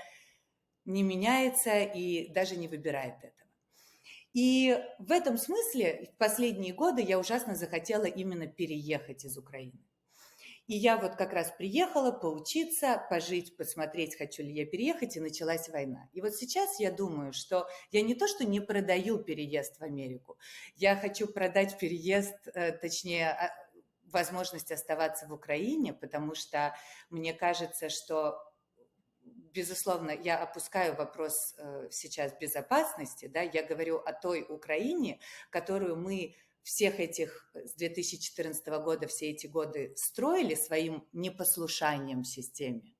не меняется и даже не выбирает это. И в этом смысле в последние годы я ужасно захотела именно переехать из Украины. И я вот как раз приехала поучиться, пожить, посмотреть, хочу ли я переехать, и началась война. И вот сейчас я думаю, что я не то, что не продаю переезд в Америку, я хочу продать переезд, точнее, возможность оставаться в Украине, потому что мне кажется, что, безусловно, я опускаю вопрос сейчас безопасности, да, я говорю о той Украине, которую мы... всех этих с две тысячи четырнадцатого года, все эти годы строили своим непослушанием системе,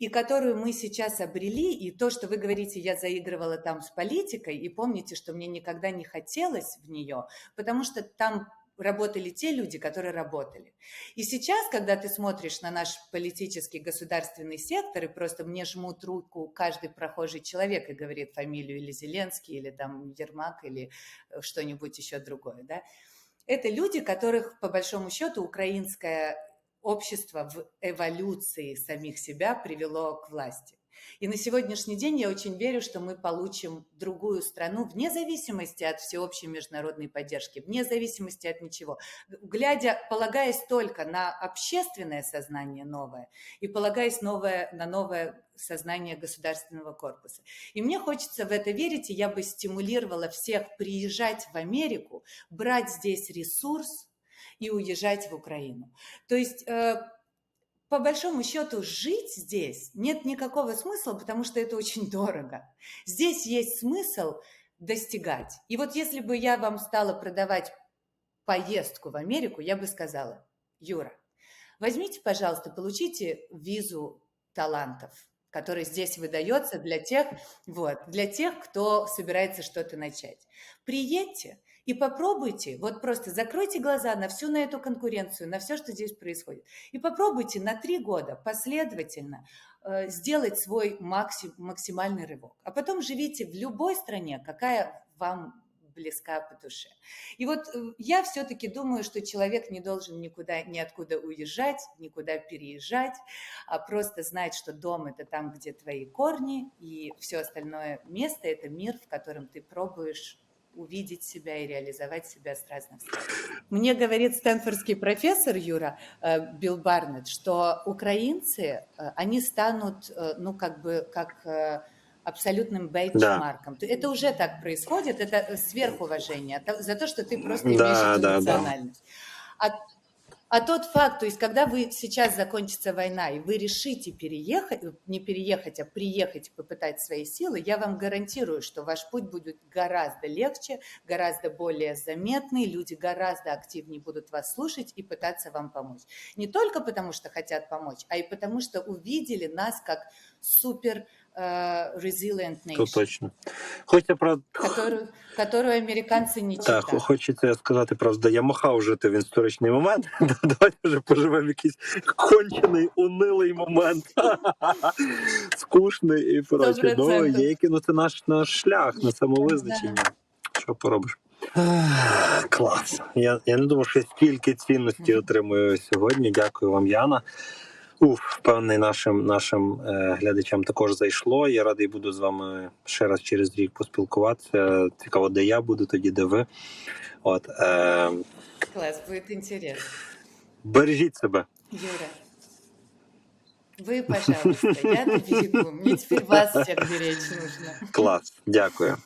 и которую мы сейчас обрели, и то, что вы говорите, я заигрывала там с политикой, и помните, что мне никогда не хотелось в нее, потому что там работали те люди, которые работали. И сейчас, когда ты смотришь на наш политический государственный сектор, и просто мне жмут руку каждый прохожий человек и говорит фамилию или Зеленский, или там Ермак, или что-нибудь еще другое, да? Это люди, которых, по большому счету, украинское общество в эволюции самих себя привело к власти. И на сегодняшний день я очень верю, что мы получим другую страну вне зависимости от всеобщей международной поддержки, вне зависимости от ничего, глядя, полагаясь только на общественное сознание новое и полагаясь новое, на новое сознание государственного корпуса. И мне хочется в это верить, и я бы стимулировала всех приезжать в Америку, брать здесь ресурс и уезжать в Украину. То есть... По большому счету, жить здесь нет никакого смысла, потому что это очень дорого. Здесь есть смысл достигать. И вот если бы я вам стала продавать поездку в Америку, я бы сказала: Юра, возьмите, пожалуйста, получите визу талантов, который здесь выдается для тех, вот, для тех, кто собирается что-то начать. Приедьте и попробуйте, вот просто закройте глаза на всю на эту конкуренцию, на все, что здесь происходит. И попробуйте на три года последовательно э, сделать свой максим, максимальный рывок. А потом живите в любой стране, какая вам близка по душе. И вот э, я все-таки думаю, что человек не должен никуда, ниоткуда уезжать, никуда переезжать, а просто знать, что дом – это там, где твои корни, и все остальное место – это мир, в котором ты пробуешь увидеть себя и реализовать себя с разных сторон. Мне говорит стэнфордский профессор Юра, Билл Барнетт, что украинцы, они станут, ну, как бы, как абсолютным бенчмарком. Да. Это уже так происходит, это сверхуважение за то, что ты просто имеешь да, эту да, национальность. Да. А, а тот факт, то есть, когда вы сейчас закончится война, и вы решите переехать, не переехать, а приехать и попытать свои силы, я вам гарантирую, что ваш путь будет гораздо легче, гораздо более заметный, люди гораздо активнее будут вас слушать и пытаться вам помочь. Не только потому, что хотят помочь, а и потому, что увидели нас как супер... Resilient Nation. То точно. Хочеться про... Которую, которую американці не читають. Так, хочеться сказати, правда, я махав жити в історичний момент. Давайте вже поживемо якийсь кончений, унилий момент. Скучний і прочі. Ну, є, ну, це наш, наш шлях на самовизначення. Що поробиш? Клас. Я, я не думав, що я стільки цінності отримую сьогодні. Дякую вам, Яна. Уф, певний нашим, нашим е, глядачам також зайшло. Я радий буду з вами ще раз через рік поспілкуватися. Цікаво, де я буду, тоді де ви. От, е... Клас, буде інтересно. Бережіть себе. Юра, ви, пожалуйста, я довірю. Мені тепер вас всіх беречь нужно. Клас, дякую.